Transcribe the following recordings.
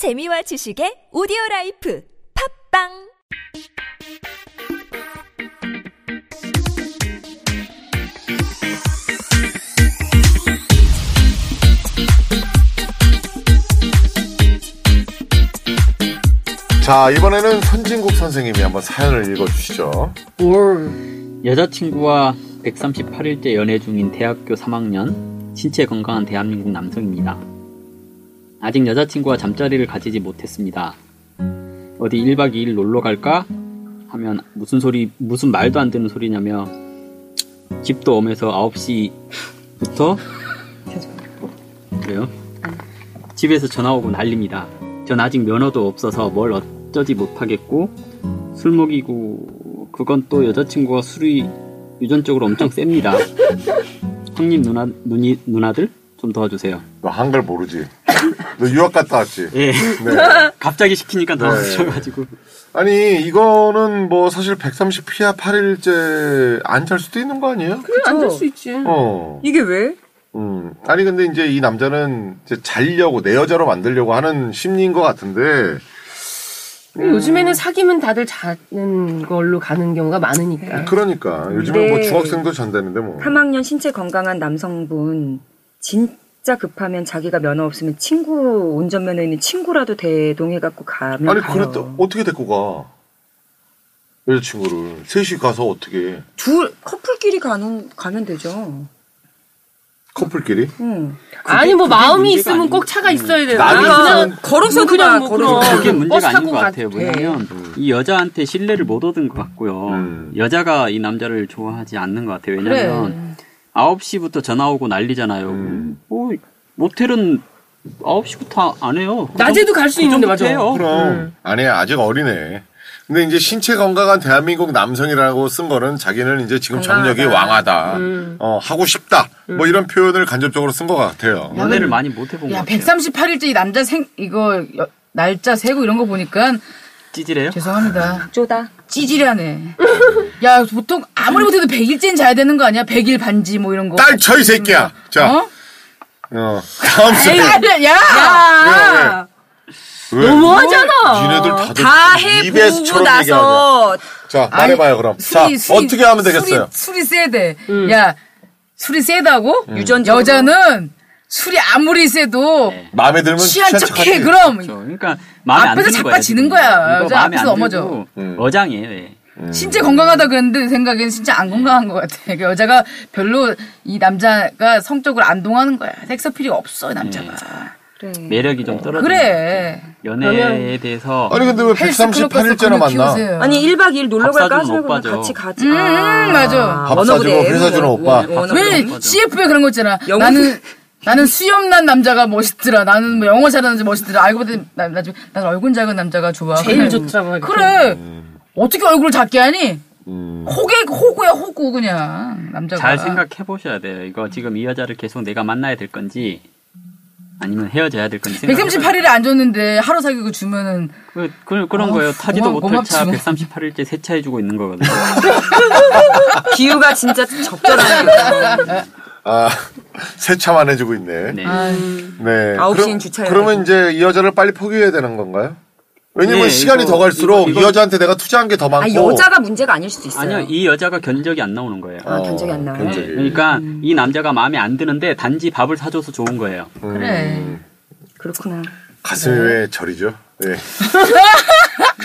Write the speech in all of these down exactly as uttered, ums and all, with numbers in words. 재미와 지식의 오디오라이프 팟빵 자, 이번에는 선진국 선생님이 한번 사연을 읽어주시죠. 올 여자친구와 백삼십팔 일째 연애 중인 대학교 삼 학년 신체 건강한 대한민국 남성입니다. 아직 여자친구와 잠자리를 가지지 못했습니다. 어디 일 박 이 일 놀러 갈까? 하면 무슨 소리, 무슨 말도 안 되는 소리냐며 집도 오면서 아홉 시부터 그래요? 집에서 전화오고 난립니다. 전 아직 면허도 없어서 뭘 어 어쩌지 못하겠고 술 먹이고 그건 또 여자친구가 술이 유전적으로 엄청 셉니다. 형님 누나 누니 누나들 좀 도와주세요. 너 한글 모르지? 너 유학 갔다 왔지? 예. 네. 갑자기 시키니까 도와주셔가지고. 네. 아니 이거는 뭐 사실 백삼십팔 일째 안 잘 수도 있는 거 아니에요? 그래 안 잘 수 있지. 어. 이게 왜? 음. 아니 근데 이제 이 남자는 이제 자려고 내 여자로 만들려고 하는 심리인 것 같은데. 음. 요즘에는 사귀면 다들 자는 걸로 가는 경우가 많으니까. 그러니까. 요즘에 네. 뭐 중학생도 잔다는데 뭐. 삼 학년 신체 건강한 남성분, 진짜 급하면 자기가 면허 없으면 친구, 운전면허 있는 친구라도 대동해갖고 가면. 아니, 그랬다. 어떻게 데리고 가? 여자친구를. 셋이 가서 어떻게. 둘, 커플끼리 가는, 가면 되죠. 커플끼리? 응. 그게, 아니 뭐 마음이 있으면 아닌... 꼭 차가 있어야 돼요. 나는 그냥 걸어서 그냥 뭐 그런 그게 문제가 아닌 것 같아요. 뭐냐면 이 여자한테 신뢰를 못 얻은 것 같고요. 음. 여자가 이 남자를 좋아하지 않는 것 같아요. 왜냐면 그래. 아홉 시부터 전화 오고 난리잖아요. 음. 뭐 모텔은 아홉 시부터 안 해요. 그 낮에도 갈 수 있는데 맞아. 해요. 그럼 음. 아니야 아직 어리네. 근데 이제 신체 건강한 대한민국 남성이라고 쓴 거는 자기는 이제 지금 정력이 왕하다. 음. 어, 하고 싶다. 음. 뭐 이런 표현을 간접적으로 쓴 것 같아요. 연애를 많이 못 해본 것 같아요. 백삼십팔 일째 이 남자 생, 이거 여, 날짜 세고 이런 거 보니까. 찌질해요? 죄송합니다. 쪼다. 찌질하네. 야, 보통 아무리 못해도 백 일째는 자야 되는 거 아니야? 백 일 반지 뭐 이런 거. 딸 쳐, 이 새끼야. 자. 어? 어. 다음 주에. 야! 야! 야! 왜? 너무하잖아. 니네들 다들 다 해보고 나서. 자 말해봐요. 아니, 그럼 술이, 자 술이, 어떻게 하면 되겠어요? 술이, 술이 세대. 음. 야 술이 세다고? 음. 유전적으로. 여자는 술이 아무리 세도 네. 마음에 들면 취한 척해. 그럼 그렇죠. 그러니까 마음에 안 드는 거야. 앞에서 자빠지는 거야. 여자 앞에서 넘어져. 음. 어장이에요. 음. 진짜 건강하다 그랬는데 생각엔 진짜 안 건강한 것 같아. 그러니까 여자가 별로 이 남자가 성적으로 안 동하는 거야. 섹스어필이 없어 남자가. 음. 그래. 매력이 좀 떨어져. 그래. 연애에 대해서. 아니, 근데 왜 백삼십팔 일째나 만나? 키우세요. 아니, 일 박 이 일 놀러 갈까? 같이 가자. 음, 아, 맞아. 밥 사주고 회사 주는 오빠. 왜 씨에프에 그런 거 있잖아. 영어... 나는, 나는 수염난 남자가 멋있더라. 나는 뭐 영어 잘하는지 멋있더라. 알고 보니, 나, 나, 난 얼굴 작은 남자가 좋아. 제일 좋더라고. 그래. 음. 어떻게 얼굴을 작게 하니? 음. 호게, 호구야, 호구, 그냥. 남자가. 잘 생각해 보셔야 돼요. 이거 지금 이 여자를 계속 내가 만나야 될 건지. 아니면 헤어져야 될 건지. 백삼십팔 일에 안 줬는데 하루 사귀고 주면은 그, 그 그런 어, 거예요. 타지도 못할 차 백삼십팔 일째 세차해 주고 있는 거거든요. 기우가 진짜 적절하네요. 아, 세차만 해 주고 있네. 네. 아유. 네. 아홉 시인 주차해. 그러면 이제 이 여자를 빨리 포기해야 되는 건가요? 왜냐면 네, 시간이 이거, 더 갈수록 이거, 이거. 이 여자한테 내가 투자한 게 더 많고. 아, 여자가 문제가 아닐 수도 있어요. 아니요, 이 여자가 견적이 안 나오는 거예요. 아, 어, 견적이 안 나와요. 견적이. 그러니까 음. 이 남자가 마음에 안 드는데 단지 밥을 사줘서 좋은 거예요. 음. 그래. 그렇구나. 가슴이 네. 왜 저리죠? 네.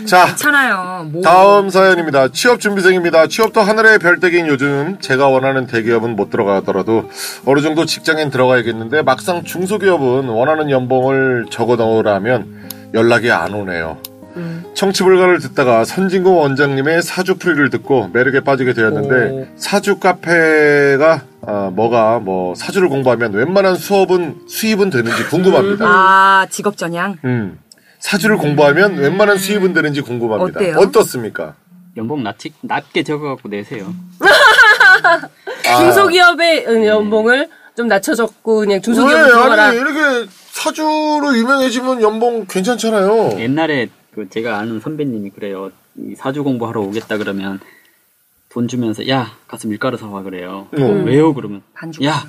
자, 괜찮아요. 뭐. 다음 사연입니다. 취업 준비생입니다. 취업도 하늘의 별따기인 요즘 제가 원하는 대기업은 못 들어가더라도 어느 정도 직장엔 들어가야겠는데 막상 중소기업은 원하는 연봉을 적어 넣으라면 연락이 안 오네요. 음. 청취불가를 듣다가 선진공 원장님의 사주풀이를 듣고 매력에 빠지게 되었는데 오. 사주 카페가 아, 뭐가 뭐 사주를 공부하면 웬만한 수업은 수입은 되는지 궁금합니다. 음. 아 직업전향? 음. 사주를 공부하면 음. 웬만한 수입은 되는지 궁금합니다. 어때요? 어떻습니까? 연봉 낮지, 낮게 적어갖고 내세요. 아. 중소기업의 연봉을 음. 좀 낮춰졌고 그냥 중소기업으로 들어가라. 아니, 이렇게 사주로 유명해지면 연봉 괜찮잖아요. 옛날에 그 제가 아는 선배님이 그래요. 이 사주 공부하러 오겠다 그러면 돈 주면서 야 가서 밀가루 사와 그래요. 음. 왜요 그러면 반죽. 야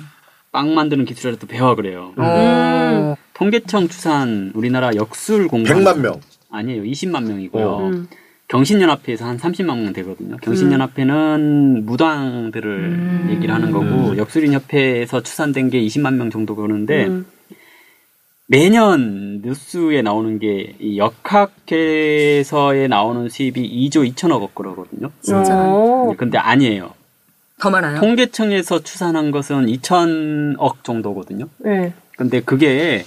빵 만드는 기술이라도 배워 그래요. 음. 음. 통계청 추산 우리나라 역술 공부하는 백만 명. 아니에요. 이십만 명이고요. 음. 경신연합회에서 한 삼십만 명 되거든요. 경신연합회는 음. 무당들을 음. 얘기를 하는 거고 음. 역술인협회에서 추산된 게 이십만 명 정도 그러는데 음. 매년 뉴스에 나오는 게 이 역학에서에 나오는 수입이 이조 이천억 원 그러거든요. 진짜. 근데 아니에요. 더 많아요. 통계청에서 추산한 것은 이천억 정도거든요. 네. 근데 그게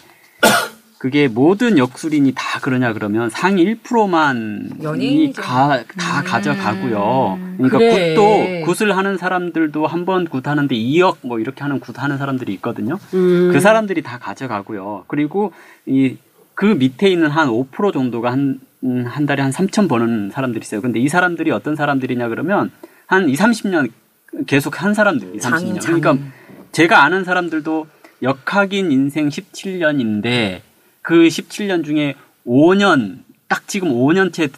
그게 모든 역술인이 다 그러냐 그러면 상위 일 퍼센트만 연인이 가, 다 음. 가져가고요. 그러니까 그래. 굿도 굿을 하는 사람들도 한 번 굿 하는데 이억 뭐 이렇게 하는 굿 하는 사람들이 있거든요. 음. 그 사람들이 다 가져가고요. 그리고 이 그 밑에 있는 한 오 퍼센트 정도가 한 한 달에 한 삼천 버는 사람들이 있어요. 근데 이 사람들이 어떤 사람들이냐 그러면 한 이삼십 년 계속 한 사람들이 삼십 년. 장인. 그러니까 제가 아는 사람들도 역학인 인생 십칠 년인데 그 십칠 년 중에 오 년, 딱 지금 오 년째,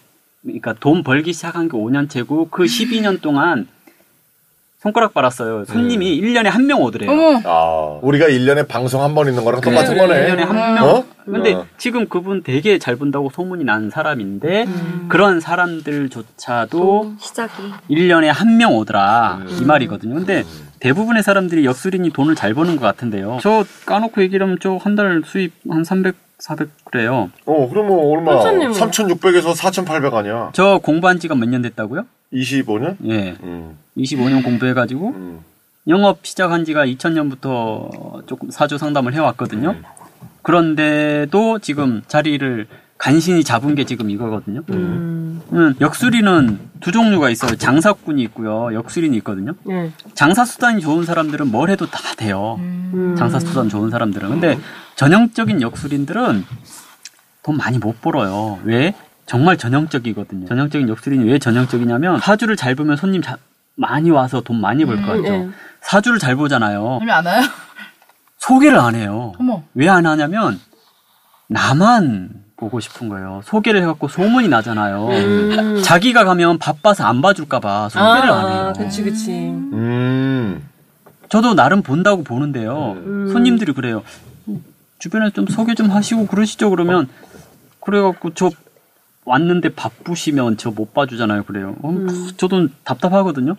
그러니까 돈 벌기 시작한 게 오 년째고, 그 십이 년 동안 손가락 빨았어요. 손님이 네. 일 년에 한 명 오더래요. 아, 우리가 일 년에 방송 한 번 있는 거랑 그래, 똑같은 그래. 거네. 일 년에 한 명. 어? 근데 어. 지금 그분 되게 잘 본다고 소문이 난 사람인데, 음. 그런 사람들조차도 시작이. 일 년에 한 명 오더라. 음. 이 말이거든요. 근데 음. 대부분의 사람들이 역술인이 돈을 잘 버는 것 같은데요. 저 까놓고 얘기하면 저 한 달 수입 한 삼백, 사백 그래요. 어, 그러면 얼마? 삼천육백에서 사천팔백 아니야. 저 공부한 지가 몇 년 됐다고요? 이십오 년? 예. 음. 이십오 년 공부해가지고 음. 영업 시작한 지가 이천 년부터 조금 사주 상담을 해왔거든요. 음. 그런데도 지금 자리를 간신히 잡은 게 지금 이거거든요. 음. 음, 역술인은 두 종류가 있어요. 장사꾼이 있고요. 역술인이 있거든요. 음. 장사수단이 좋은 사람들은 뭘 해도 다 돼요. 음. 장사수단 좋은 사람들은. 근데 전형적인 역술인들은 돈 많이 못 벌어요. 왜? 정말 전형적이거든요. 전형적인 역술인이 왜 전형적이냐면 사주를 잘 보면 손님 자, 많이 와서 돈 많이 벌 것 같죠. 음, 음. 사주를 잘 보잖아요. 왜 안 와요? 소개를 안 해요. 어머. 왜 안 하냐면 나만 보고 싶은 거예요. 소개를 해갖고 소문이 나잖아요. 음. 자기가 가면 바빠서 안 봐줄까봐 소개를 아, 안 해요. 그치, 그치. 음. 저도 나름 본다고 보는데요. 음. 손님들이 그래요. 주변에 좀 소개 좀 하시고 그러시죠. 그러면 그래갖고 저 왔는데 바쁘시면 저 못 봐주잖아요. 그래요. 음. 저도 답답하거든요.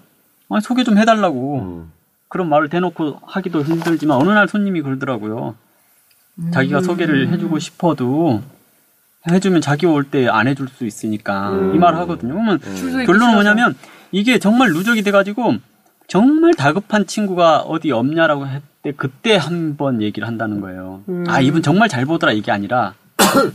아니, 소개 좀 해달라고. 음. 그런 말을 대놓고 하기도 힘들지만 어느 날 손님이 그러더라고요. 음. 자기가 소개를 해주고 싶어도 해주면 자기 올 때 안 해줄 수 있으니까 음. 이 말을 하거든요. 그러면 음. 결론은 뭐냐면 이게 정말 누적이 돼가지고 정말 다급한 친구가 어디 없냐라고 할 때 그때 한번 얘기를 한다는 거예요. 음. 아 이분 정말 잘 보더라 이게 아니라 음.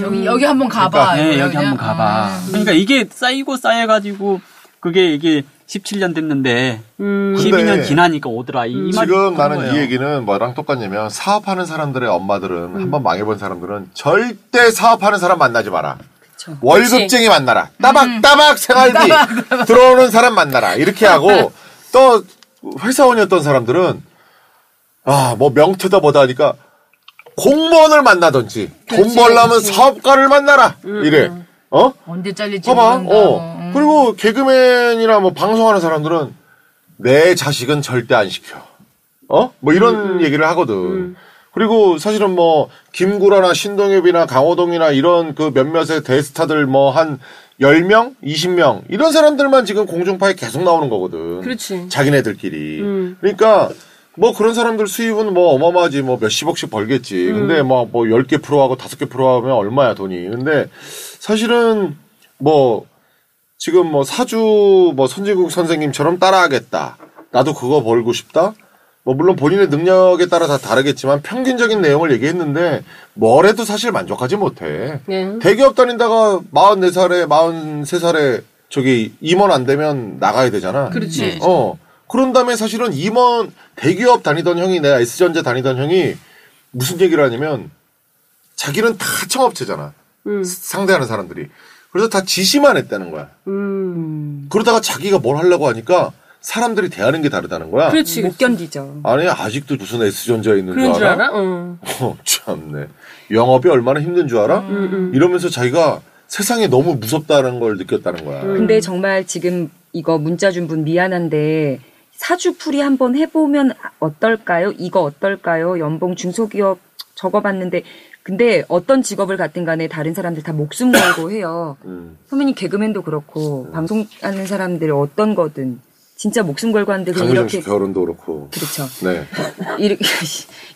여기 여기 한번 가봐. 그러니까, 네 여기 그냥? 한번 가봐. 아. 그러니까 이게 쌓이고 쌓여가지고 그게 이게 십칠 년 됐는데 음. 십이 년 지나니까 오더라. 이 음. 지금 나는 거예요. 이 얘기는 뭐랑 똑같냐면 사업하는 사람들의 엄마들은 음. 한번 망해본 사람들은 절대 사업하는 사람 만나지 마라. 그쵸. 월급쟁이 그치. 만나라. 따박따박 음. 생활비 따박. 들어오는 사람 만나라. 이렇게 하고 또 회사원이었던 사람들은 아, 뭐 명퇴다 뭐다 하니까 공무원을 만나든지 그치, 돈 벌려면 사업가를 만나라. 음. 이래. 어? 언제 잘릴지 모른다. 어. 음. 그리고 개그맨이나 뭐 방송하는 사람들은 내 자식은 절대 안 시켜. 어? 뭐 이런 음. 얘기를 하거든. 음. 그리고 사실은 뭐 김구라나 신동엽이나 강호동이나 이런 그 몇몇의 대스타들 뭐 한 십 명, 이십 명 이런 사람들만 지금 공중파에 계속 나오는 거거든. 그렇지. 자기네들끼리. 음. 그러니까 뭐 그런 사람들 수입은 뭐 어마어마하지 뭐 몇십억씩 벌겠지. 음. 근데 뭐 뭐 열 개 프로하고 다섯 개 프로하면 얼마야 돈이. 근데 사실은 뭐 지금 뭐 사주 뭐 손진국 선생님처럼 따라하겠다. 나도 그거 벌고 싶다. 뭐 물론 본인의 능력에 따라 다 다르겠지만 평균적인 내용을 얘기했는데 뭘 해도 사실 만족하지 못해. 네. 대기업 다닌다가 마흔네 살에 마흔세 살에 저기 임원 안 되면 나가야 되잖아. 그렇지. 어. 그런 다음에 사실은 임원 대기업 다니던 형이 내가 S전자 다니던 형이 무슨 얘기를 하냐면 자기는 다 청업체잖아. 음. 상대하는 사람들이. 그래서 다 지시만 했다는 거야. 음. 그러다가 자기가 뭘 하려고 하니까 사람들이 대하는 게 다르다는 거야. 그렇지. 못 견디죠. 아니 아직도 무슨 S전자에 있는 줄 알아? 줄 알아? 어. 어, 참네. 영업이 얼마나 힘든 줄 알아? 음, 음. 이러면서 자기가 세상에 너무 무섭다는 걸 느꼈다는 거야. 음. 근데 정말 지금 이거 문자 준 분 미안한데 사주풀이 한번 해보면 어떨까요? 이거 어떨까요? 연봉 중소기업 적어봤는데, 근데 어떤 직업을 갖든 간에 다른 사람들 다 목숨 걸고 해요. 음. 선배님 개그맨도 그렇고 음. 방송하는 사람들 어떤 거든 진짜 목숨 걸고 하는데 그냥 이렇게 결혼도 그렇고 그렇죠. 네. 이렇게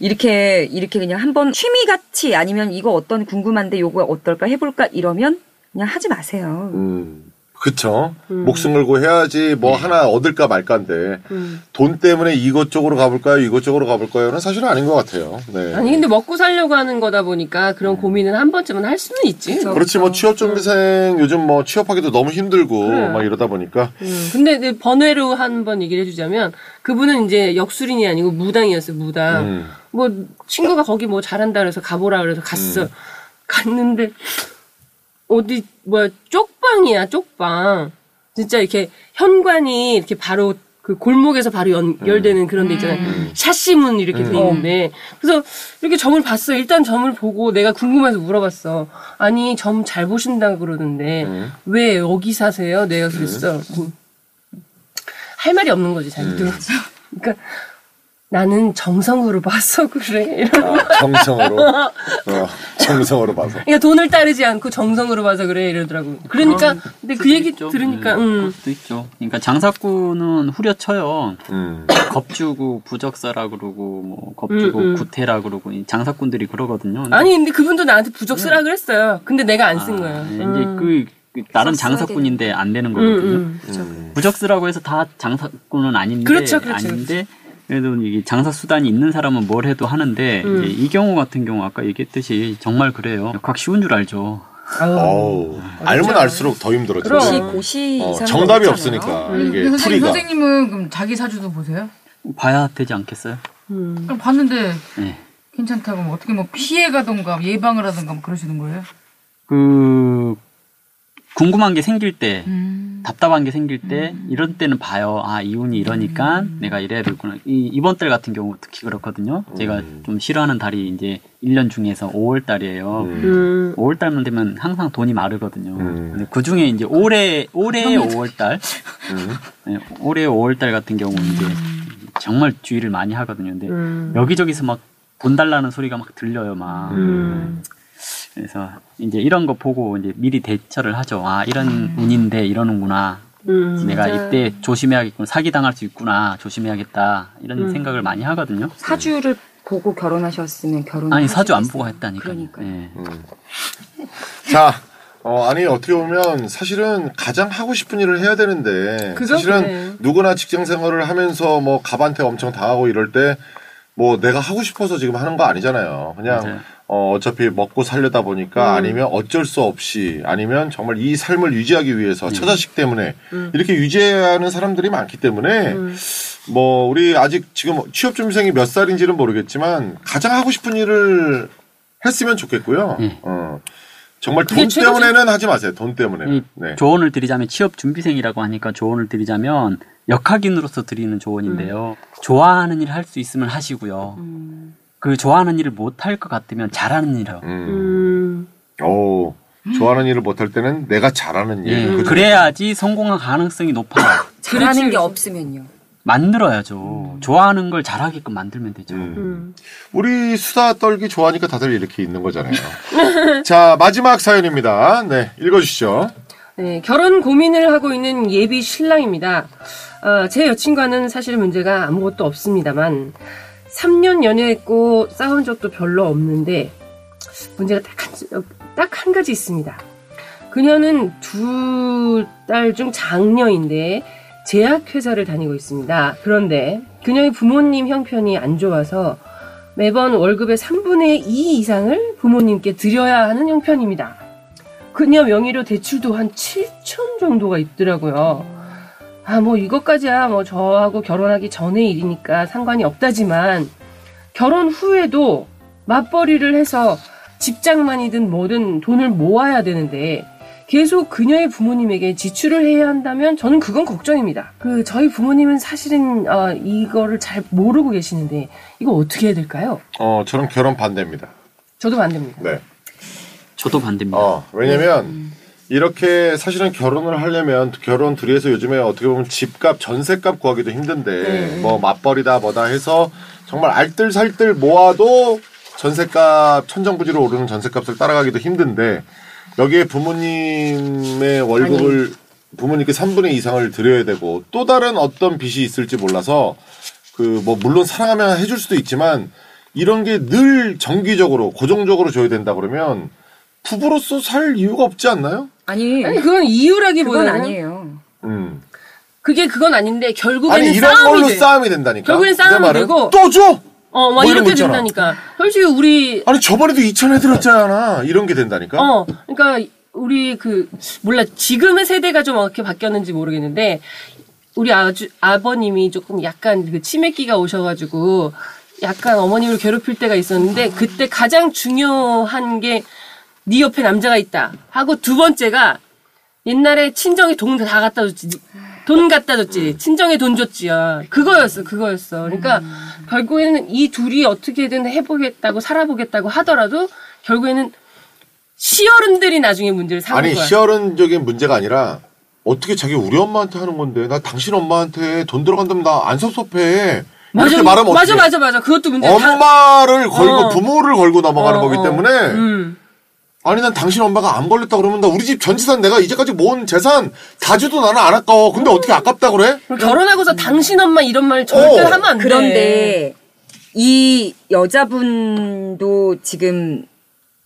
이렇게 이렇게 그냥 한번 취미 같이 아니면 이거 어떤 궁금한데 요거 어떨까 해볼까 이러면 그냥 하지 마세요. 음. 그쵸. 음. 목숨 걸고 해야지 뭐 음. 하나 얻을까 말까인데 음. 돈 때문에 이것저것으로 가볼까요? 이것저것으로 가볼까요?는 사실은 아닌 것 같아요. 네. 아니 근데 먹고 살려고 하는 거다 보니까 그런 음. 고민은 한 번쯤은 할 수는 있지. 그쵸, 그렇지 그쵸. 뭐 취업준비생 음. 요즘 뭐 취업하기도 너무 힘들고 그래. 막 이러다 보니까. 음. 근데 번외로 한번 얘기를 해주자면 그분은 이제 역술인이 아니고 무당이었어요. 무당. 음. 뭐 친구가 거기 뭐 잘한다 그래서 가보라 그래서 갔어. 음. 갔는데. 어디, 뭐야, 쪽방이야, 쪽방. 진짜 이렇게 현관이 이렇게 바로 그 골목에서 바로 연, 열되는 그런 데 있잖아요. 음. 샷시문 이렇게 음. 돼 있는데. 그래서 이렇게 점을 봤어. 일단 점을 보고 내가 궁금해서 물어봤어. 아니, 점 잘 보신다고 그러는데, 음. 왜 여기 사세요? 내가 그랬어. 음. 할 말이 없는 거지, 자기도. 음. 그러니까. 나는 정성으로 봐서 그래. 아, 정성으로? 어, 정성으로 봐서. 그러니까 돈을 따르지 않고 정성으로 봐서 그래 이러더라고. 그러니까 근데 그 얘기 있죠. 들으니까. 음, 음. 그것도 있죠. 그러니까 장사꾼은 후려쳐요. 음. 겁주고 부적사라 그러고 뭐 겁주고 음, 음. 구태라 그러고 장사꾼들이 그러거든요. 근데. 아니 근데 그분도 나한테 부적쓰라 음. 그랬어요. 근데 내가 안 쓴 아, 거예요. 이제 음. 그 나름 장사꾼인데 안 되는 거거든요. 음, 음. 음. 부적쓰라고 해서 다 장사꾼은 아닌데. 그렇죠, 그렇죠. 아닌데 그래도 이게 장사 수단이 있는 사람은 뭘 해도 하는데 음. 이제 이 경우 같은 경우 아까 얘기했듯이 정말 그래요. 역학 쉬운 줄 알죠. 아우 알면 알수록 더 힘들어져. 고시 고시 어, 정답이 없으니까 음. 이게 선생님, 선생님은 그럼 자기 사주도 보세요? 봐야 되지 않겠어요? 음. 그럼 봤는데 네. 괜찮다고 뭐 어떻게 뭐 피해가던가 예방을 하던가 뭐 그러시는 거예요? 그 궁금한 게 생길 때, 음. 답답한 게 생길 때, 음. 이런 때는 봐요. 아, 이 운이 이러니까 음. 내가 이래야 되겠구나. 이, 이번 달 같은 경우 특히 그렇거든요. 음. 제가 좀 싫어하는 달이 이제 일 년 중에서 오월 달이에요. 음. 오월 달만 되면 항상 돈이 마르거든요. 음. 근데 그 중에 이제 올해, 올해 오월 달. 음. 네, 올해 오월 달 같은 경우 이제 정말 주의를 많이 하거든요. 근데 음. 여기저기서 막 돈 달라는 소리가 막 들려요, 막. 음. 그래서 이제 이런 거 보고 이제 미리 대처를 하죠. 아 이런 음. 운인데 이러는구나. 음, 내가 진짜. 이때 조심해야겠구나. 사기 당할 수 있구나. 조심해야겠다. 이런 음. 생각을 많이 하거든요. 사주를 보고 결혼하셨으면 결혼 아니 사주 안 보고 했다니까. 그러니까. 네. 음. 자, 어, 아니 어떻게 보면 사실은 가장 하고 싶은 일을 해야 되는데 사실은 그래요. 누구나 직장 생활을 하면서 뭐 갑한테 엄청 당하고 이럴 때 뭐 내가 하고 싶어서 지금 하는 거 아니잖아요. 그냥. 맞아요. 어, 어차피 먹고 살려다 보니까 음. 아니면 어쩔 수 없이 아니면 정말 이 삶을 유지하기 위해서 네. 처자식 때문에 음. 이렇게 유지하는 사람들이 많기 때문에 음. 뭐 우리 아직 지금 취업준비생이 몇 살인지는 모르겠지만 가장 하고 싶은 일을 했으면 좋겠고요. 음. 어. 정말 돈 때문에는 하지 마세요. 돈 때문에. 네. 조언을 드리자면 취업준비생이라고 하니까 조언을 드리자면 역학인으로서 드리는 조언인데요. 음. 좋아하는 일 할 수 있으면 하시고요. 음. 그 좋아하는 일을 못할 것 같으면 잘하는 일이요. 음. 음. 오, 좋아하는 일을 못할 때는 내가 잘하는 일. 음. 그래야지 성공할 가능성이 높아요. 잘하는 게 없으면요. 만들어야죠. 음. 좋아하는 걸 잘하게끔 만들면 되죠. 음. 음. 우리 수다 떨기 좋아하니까 다들 이렇게 있는 거잖아요. 자, 마지막 사연입니다. 네, 읽어주시죠. 네, 결혼 고민을 하고 있는 예비 신랑입니다. 어, 제 여친과는 사실 문제가 아무것도 없습니다만 삼 년 연애했고 싸운 적도 별로 없는데 문제가 딱 한, 딱 한 가지 있습니다. 그녀는 두 딸 중 장녀인데 제약회사를 다니고 있습니다. 그런데 그녀의 부모님 형편이 안 좋아서 매번 월급의 삼분의 이 이상을 부모님께 드려야 하는 형편입니다. 그녀 명의로 대출도 한 칠천 정도가 있더라고요. 아, 뭐, 이것까지야, 뭐, 저하고 결혼하기 전의 일이니까 상관이 없다지만, 결혼 후에도 맞벌이를 해서 직장만이든 뭐든 돈을 모아야 되는데, 계속 그녀의 부모님에게 지출을 해야 한다면, 저는 그건 걱정입니다. 그, 저희 부모님은 사실은, 어, 이거를 잘 모르고 계시는데, 이거 어떻게 해야 될까요? 어, 저는 결혼 반대입니다. 저도 반대입니다. 네. 저도 반대입니다. 어, 왜냐면, 음. 이렇게 사실은 결혼을 하려면 결혼 들이해서 요즘에 어떻게 보면 집값, 전셋값 구하기도 힘든데 네. 뭐 맞벌이다 뭐다 해서 정말 알뜰살뜰 모아도 전셋값 천정부지로 오르는 전셋값을 따라가기도 힘든데 여기에 부모님의 월급을 아니. 부모님께 삼분의 이상을 드려야 되고 또 다른 어떤 빚이 있을지 몰라서 그 뭐 물론 사랑하면 해줄 수도 있지만 이런 게 늘 정기적으로 고정적으로 줘야 된다 그러면 부부로서 살 이유가 없지 않나요? 아니, 아니 그건 이유라기보다는 그건 아니에요. 음. 그게 그건 아닌데 결국에는 아니, 이런 싸움이 걸로 돼. 싸움이 된다니까. 결국엔 싸움이 되고 또 줘. 어, 막 뭐 이렇게 있잖아. 된다니까. 솔직히 우리 아니 저번에도 이천 회 들었잖아. 이런 게 된다니까. 어, 그러니까 우리 그 몰라 지금의 세대가 좀 어떻게 바뀌었는지 모르겠는데 우리 아주 아버님이 조금 약간 그 치매기가 오셔가지고 약간 어머님을 괴롭힐 때가 있었는데 그때 가장 중요한 게 네 옆에 남자가 있다 하고 두 번째가 옛날에 친정에 돈 다 갖다 줬지 돈 갖다 줬지 친정에 돈 줬지야 그거였어 그거였어 그러니까 결국에는 이 둘이 어떻게든 해보겠다고 살아보겠다고 하더라도 결국에는 시어른들이 나중에 문제를 삼은 거야. 아니 시어른적인 문제가 아니라 어떻게 자기 우리 엄마한테 하는 건데 나 당신 엄마한테 돈 들어간다면 나 안 섭섭해. 맞아, 말하면 맞아, 맞아, 맞아. 그것도 문제야. 엄마를 다... 걸고 어. 부모를 걸고 넘어가는 어, 거기 때문에 어. 음. 아니 난 당신 엄마가 안 걸렸다 그러면 나 우리 집 전 재산 내가 이제까지 모은 재산 다 줘도 나는 안 아까워. 근데 음. 어떻게 아깝다 그래? 결혼하고서 음. 당신 엄마 이런 말 절대 어. 하면 안 돼. 그런데 이 여자분도 지금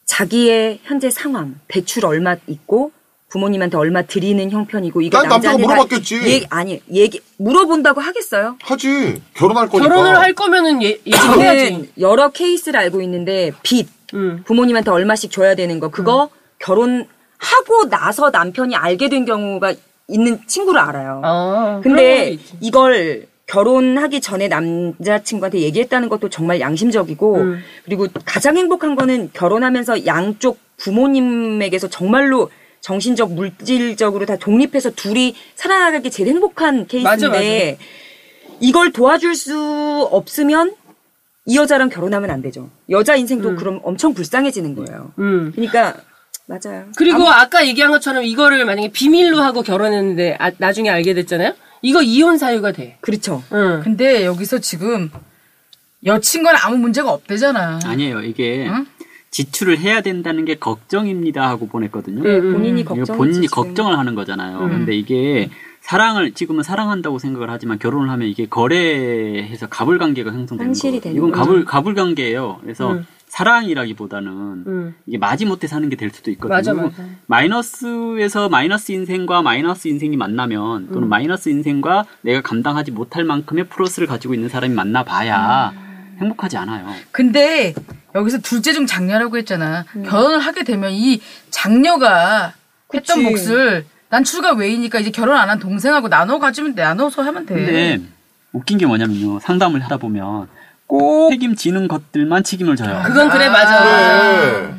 자기의 현재 상황, 대출 얼마 있고 부모님한테 얼마 드리는 형편이고 이게 남자가 물어봤겠지. 얘기, 아니 얘기 물어본다고 하겠어요? 하지 결혼할 거니까. 결혼을 할 거면은 예, 얘기해야지. 여러 케이스를 알고 있는데 빚 음. 부모님한테 얼마씩 줘야 되는 거 그거 음. 결혼하고 나서 남편이 알게 된 경우가 있는 친구를 알아요. 아, 근데 이걸 결혼하기 전에 남자친구한테 얘기했다는 것도 정말 양심적이고 음. 그리고 가장 행복한 거는 결혼하면서 양쪽 부모님에게서 정말로 정신적 물질적으로 다 독립해서 둘이 살아나가는 게 제일 행복한 케이스인데 맞아, 맞아. 이걸 도와줄 수 없으면 이 여자랑 결혼하면 안 되죠. 여자 인생도 음. 그럼 엄청 불쌍해지는 거예요. 음. 그러니까 맞아요. 그리고 아무... 아까 얘기한 것처럼 이거를 만약에 비밀로 하고 결혼했는데 아, 나중에 알게 됐잖아요. 이거 이혼 사유가 돼. 그렇죠. 응. 근데 여기서 지금 여친과 아무 문제가 없대잖아. 아니에요. 이게 응? 지출을 해야 된다는 게 걱정입니다 하고 보냈거든요. 네, 본인이, 음. 본인이 걱정을 하는 거잖아요. 음. 근데 이게 사랑을 지금은 사랑한다고 생각을 하지만 결혼을 하면 이게 거래해서 가불관계가 형성되는 거예요. 이건 가불, 가불관계예요. 그래서 음. 사랑이라기보다는 음. 이게 마지못해 사는 게 될 수도 있거든요. 맞아, 맞아. 마이너스에서 마이너스 인생과 마이너스 인생이 만나면 또는 음. 마이너스 인생과 내가 감당하지 못할 만큼의 플러스를 가지고 있는 사람이 만나봐야 음. 행복하지 않아요. 근데 여기서 둘째 중 장녀라고 했잖아. 음. 결혼을 하게 되면 이 장녀가 그치. 했던 몫을 난 출가 외이니까 이제 결혼 안 한 동생하고 나눠 가지면 돼. 나눠서 하면 돼. 근데 웃긴 게 뭐냐면요. 상담을 하다 보면 꼭 책임지는 것들만 책임을 져요. 그건 그래, 맞아. 아~ 그래.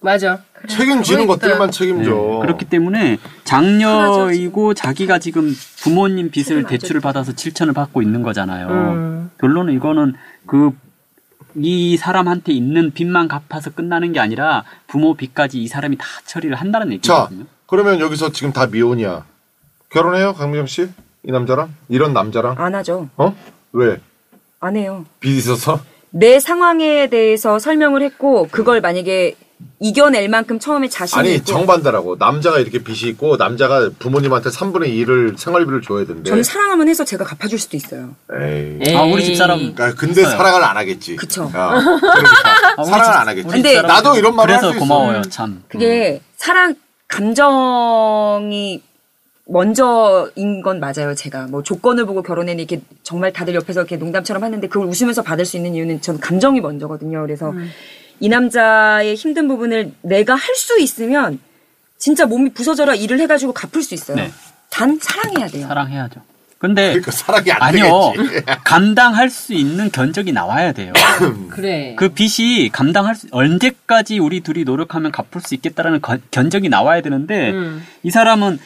맞아. 그래. 책임지는 것들만 책임져. 네. 그렇기 때문에 장녀이고 자기가 지금 부모님 빚을 대출을 받아서 실천을 받고 있는 거잖아요. 음. 결론은 이거는 그 이 사람한테 있는 빚만 갚아서 끝나는 게 아니라 부모 빚까지 이 사람이 다 처리를 한다는 얘기거든요. 자, 그러면 여기서 지금 다 미혼이야. 결혼해요, 강미정 씨? 이 남자랑? 이런 남자랑? 안 하죠. 어? 왜? 안 해요. 빚 있어서? 내 상황에 대해서 설명을 했고 그걸 만약에 이겨낼 만큼 처음에 자신이 아니 있고. 정반대라고. 남자가 이렇게 빚이 있고 남자가 부모님한테 삼분의 이를 생활비를 줘야 된대. 저는 사랑하면 해서 제가 갚아줄 수도 있어요. 에이. 에이. 아 우리 집사람 아, 근데 있어요. 사랑을 안 하겠지. 그쵸. 아, 아, 사랑을 안 하겠지. 근데 나도 이런 말을 할 수 있어. 그래서 고마워요 참. 그게 음. 사랑 감정이 먼저인 건 맞아요, 제가. 뭐, 조건을 보고 결혼했는데, 이렇게, 정말 다들 옆에서 이렇게 농담처럼 하는데, 그걸 웃으면서 받을 수 있는 이유는 전 감정이 먼저거든요. 그래서, 음. 이 남자의 힘든 부분을 내가 할 수 있으면, 진짜 몸이 부서져라 일을 해가지고 갚을 수 있어요. 네. 단, 사랑해야 돼요. 사랑해야죠. 근데, 그러니까 사랑이 안 아니요. 되겠지. 감당할 수 있는 견적이 나와야 돼요. 그래. 그 빚이 감당할 수, 언제까지 우리 둘이 노력하면 갚을 수 있겠다라는 거, 견적이 나와야 되는데, 음. 이 사람은,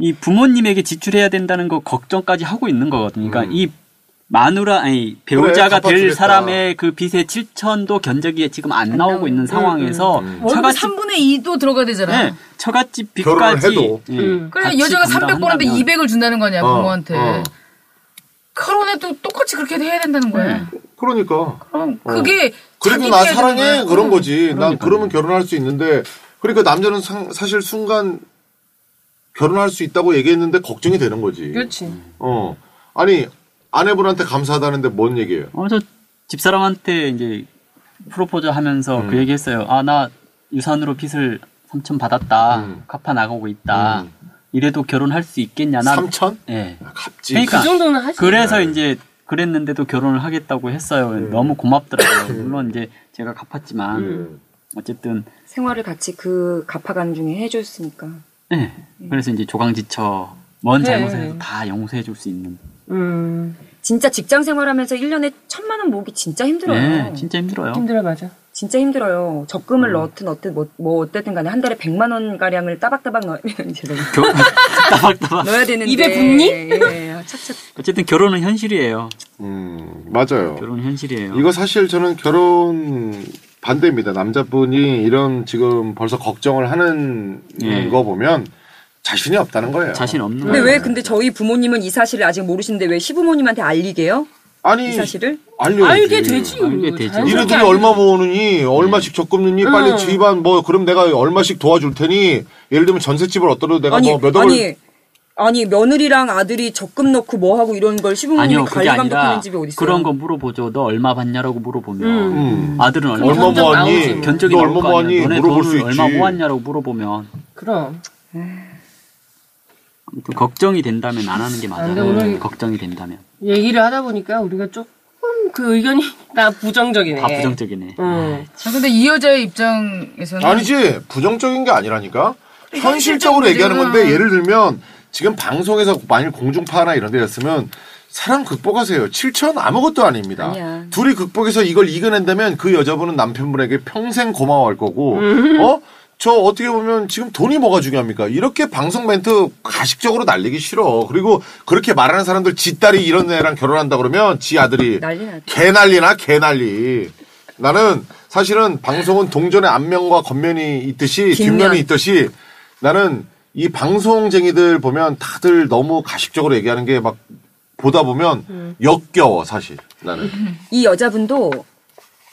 이 부모님에게 지출해야 된다는 거 걱정까지 하고 있는 거거든요. 그러니까 음. 이 마누라 아니 배우자가 그래, 될 사람의 그 빚의 칠천도 견적이 지금 안 나오고 있는 상황에서 음, 음. 처갓집 삼분의 이도 들어가야 되잖아. 네, 처갓집 빚까지. 해도. 네, 음. 그래 여자가 삼백 버는데 이백을 준다는 거 아니야 어, 부모한테. 어. 결혼해도 똑같이 그렇게 해야 된다는 거야. 네. 그러니까. 그럼 그게 어. 그리고 나 사랑해 그런 거지. 난 그러니까. 그러면 결혼할 수 있는데 그러니까 남자는 상, 사실 순간 결혼할 수 있다고 얘기했는데 걱정이 되는 거지. 그렇지. 어 아니. 아내분한테 감사하다는데 뭔 얘기예요? 어, 저 집사람한테 이제 프로포즈 하면서 음. 그 얘기했어요. 아, 나 유산으로 빚을 삼천 받았다. 음. 갚아 나가고 있다. 음. 이래도 결혼할 수 있겠냐? 나 삼천? 예. 네. 아, 갚지. 그러니까 그 정도는 하지. 그래서 이제 그랬는데도 결혼을 하겠다고 했어요. 음. 너무 고맙더라고요. 물론 이제 제가 갚았지만 음. 어쨌든 생활을 같이 그 갚아가는 중에 해줬으니까. 네. 음. 그래서 이제 조강지처 뭔 네. 잘못을 해도 다 용서해줄 수 있는. 음. 진짜 직장 생활하면서 일 년에 천만 원 모으기 진짜 힘들어요. 네, 진짜 힘들어요. 힘들어, 맞아. 진짜 힘들어요. 적금을 음. 넣든, 어쨌든, 뭐, 뭐, 어쨌든 간에 한 달에 백만 원가량을 따박따박 넣어야 되는데. 따박따박. 넣어야 되는데. 입에 붙니? 예, 예, 착착. 어쨌든 결혼은 현실이에요. 음, 맞아요. 결혼은 현실이에요. 이거 사실 저는 결혼 반대입니다. 남자분이 이런 지금 벌써 걱정을 하는 예. 거 보면 자신이 없다는 거예요. 자신 없는 거예요. 근데 왜, 근데 저희 부모님은 이 사실을 아직 모르시는데 왜 시부모님한테 알리게요? 아니. 이 사실을? 알려야지. 알게 되지. 알게 되지. 니네들이 얼마 모으느니, 얼마씩 적금 넣니, 응. 빨리 집안 뭐, 그럼 내가 얼마씩 도와줄 테니, 예를 들면 전셋집을 얻더라도 내가 아니, 뭐 몇 억을. 아니, 아니, 며느리랑 아들이 적금 넣고 뭐 하고 이런 걸 시부모님이 관리 감독하는 집이 어딨어요? 그런 거 물어보죠. 너 얼마 받냐라고 물어보면. 음. 아들은 얼마, 얼마 모았니? 견적이 너 얼마 모았니? 물어볼 수 있지. 얼마 모았냐라고 물어보면. 그럼. 아무튼 걱정이 된다면 안 하는 게 맞아요. 근데 오늘 걱정이 된다면 얘기를 하다 보니까 우리가 조금 그 의견이 다 부정적이네. 다 부정적이네. 음. 아, 근데 이 여자의 입장에서는 아니지 부정적인 게 아니라니까 현실적으로 문제가... 얘기하는 건데 예를 들면 지금 방송에서 만일 공중파나 이런 데였으면 사람 극복하세요. 칠천 아무것도 아닙니다. 아니야. 둘이 극복해서 이걸 이겨낸다면 그 여자분은 남편분에게 평생 고마워할 거고 어? 저 어떻게 보면 지금 돈이 뭐가 중요합니까? 이렇게 방송 멘트 가식적으로 날리기 싫어. 그리고 그렇게 말하는 사람들 지 딸이 이런 애랑 결혼한다 그러면 지 아들이 개난리나 개난리. 나는 사실은 방송은 동전의 앞면과 겉면이 있듯이 뒷면이 있듯이 나는 이 방송쟁이들 보면 다들 너무 가식적으로 얘기하는 게 막 보다 보면 음. 역겨워 사실 나는. 이 여자분도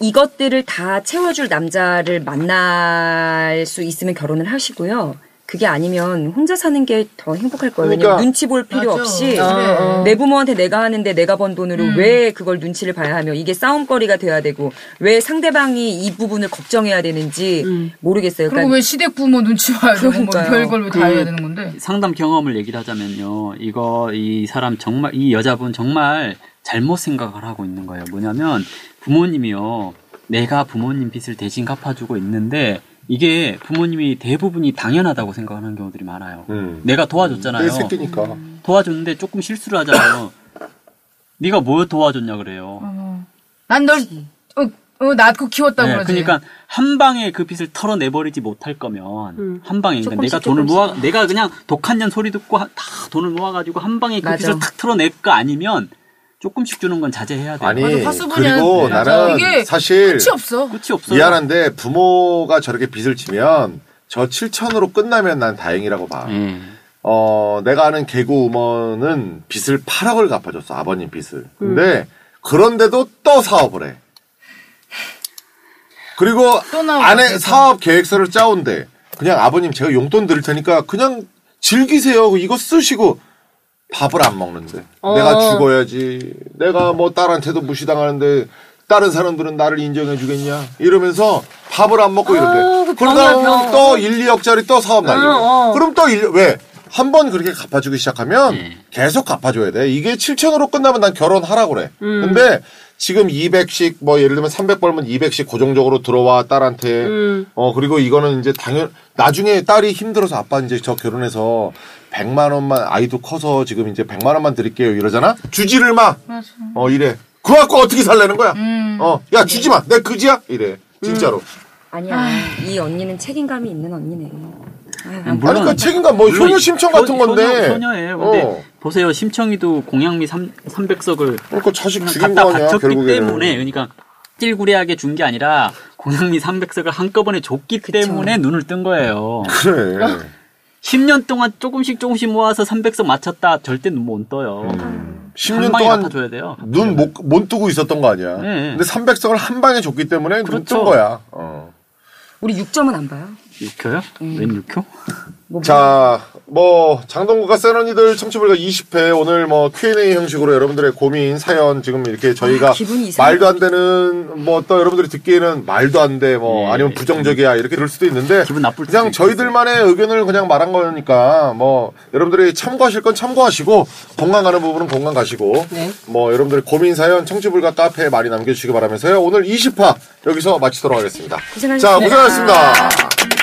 이것들을 다 채워줄 남자를 만날 수 있으면 결혼을 하시고요. 그게 아니면 혼자 사는 게 더 행복할 거예요. 그러니까. 왜냐면 눈치 볼 필요 맞아. 없이 아, 내 부모한테 내가 하는데 내가 번 돈으로 음. 왜 그걸 눈치를 봐야 하며 이게 싸움거리가 돼야 되고 왜 상대방이 이 부분을 걱정해야 되는지 음. 모르겠어요. 그리고 그러니까 왜 시댁 부모 눈치 봐야 되고 뭐 별걸 왜 다 해야 되는 건데. 상담 경험을 얘기를 하자면요. 이거 이 사람 정말 이 여자분 정말 잘못 생각을 하고 있는 거예요. 뭐냐면 부모님이요. 내가 부모님 빚을 대신 갚아주고 있는데 이게 부모님이 대부분이 당연하다고 생각하는 경우들이 많아요. 음. 내가 도와줬잖아요. 내 새끼니까. 도와줬는데 조금 실수를 하잖아요. 네가 뭘 도와줬냐 그래요. 어. 난 널 어, 어, 낳고 키웠다고 네, 그러지. 그러니까 한 방에 그 빚을 털어내버리지 못할 거면 음. 한 방에 그러니까 내가 돈을 모아 조금씩. 내가 그냥 독한 년 소리 듣고 다 돈을 모아가지고 한 방에 그 맞아. 빚을 탁 털어낼 거 아니면 조금씩 주는 건 자제해야 돼요. 아니, 맞아, 그리고 나는 이게 사실 끝이 없어. 끝이 없어요. 미안한데 부모가 저렇게 빚을 지면 저 칠천으로 끝나면 난 다행이라고 봐. 음. 어, 내가 아는 개그우먼은 빚을 팔억을 갚아줬어. 아버님 빚을. 근데 음. 그런데도 또 사업을 해. 그리고 또 안에 사업 계획서를 짜온대. 그냥 아버님 제가 용돈 드릴 테니까 그냥 즐기세요. 이거 쓰시고. 밥을 안 먹는데 어. 내가 죽어야지 내가 뭐 딸한테도 무시당하는데 다른 사람들은 나를 인정해 주겠냐 이러면서 밥을 안 먹고 어, 이런데 그 그러다 또 일, 이억짜리 또 사업 날리고 어, 어. 그럼 또 일, 왜? 한 번 그렇게 갚아주기 시작하면 음. 계속 갚아줘야 돼. 이게 칠천으로 끝나면 난 결혼하라고 그래. 음. 근데 지금 이백씩 뭐 예를 들면 삼백 벌면 이백씩 고정적으로 들어와 딸한테 음. 어 그리고 이거는 이제 당연 나중에 딸이 힘들어서 아빠 이제 저 결혼해서 백만 원만 아이도 커서 지금 이제 백만 원만 드릴게요 이러잖아. 주지를 마. 맞아. 어 이래. 그 갖고 어떻게 살라는 거야? 음. 어 야 주지 마. 내 그지야? 이래. 진짜로. 음. 아니야. 아유. 이 언니는 책임감이 있는 언니네. 아유, 물론, 아니, 그러니까 책임감 뭐 물론, 효녀 심청 같은 효, 건데. 효녀, 효녀예요. 근데 어. 보세요. 심청이도 공양미 삼백 석을 그러니까 자식 죽인 거 아니야, 결국에는. 때문에 그러니까 띨구레하게 준 게 아니라 공양미 삼백 석을 한꺼번에 줬기 때문에 그쵸. 눈을 뜬 거예요. 그래. 십 년 동안 조금씩 조금씩 모아서 삼백 석 맞췄다. 절대 눈 못 떠요. 음. 십 년 동안 눈 못 못 뜨고 있었던 거 아니야. 네. 근데 삼백 석을 한 방에 줬기 때문에 그렇죠. 눈 뜬 거야. 어. 우리 육 점은 안 봐요. 육 교요? 음. 웬 육 교? 뭐 자, 뭐 장동건과 쎈언니들 청취불가 이십 회 오늘 뭐 큐 앤 에이 형식으로 여러분들의 고민 사연 지금 이렇게 저희가 아, 말도 안 되는 뭐 어떤 여러분들이 듣기에는 말도 안 돼 뭐 예, 아니면 부정적이야 이렇게 들을 수도 있는데 기분 나쁠 그냥 수도 저희들만의 의견을 그냥 말한 거니까 뭐 여러분들이 참고하실 건 참고하시고 건강하는 부분은 건강 가시고 네. 뭐 여러분들의 고민 사연 청취불가 카페에 많이 남겨주시기 바라면서요 오늘 이십 화 여기서 마치도록 하겠습니다. 고생하셨습니다. 자 고생하셨습니다.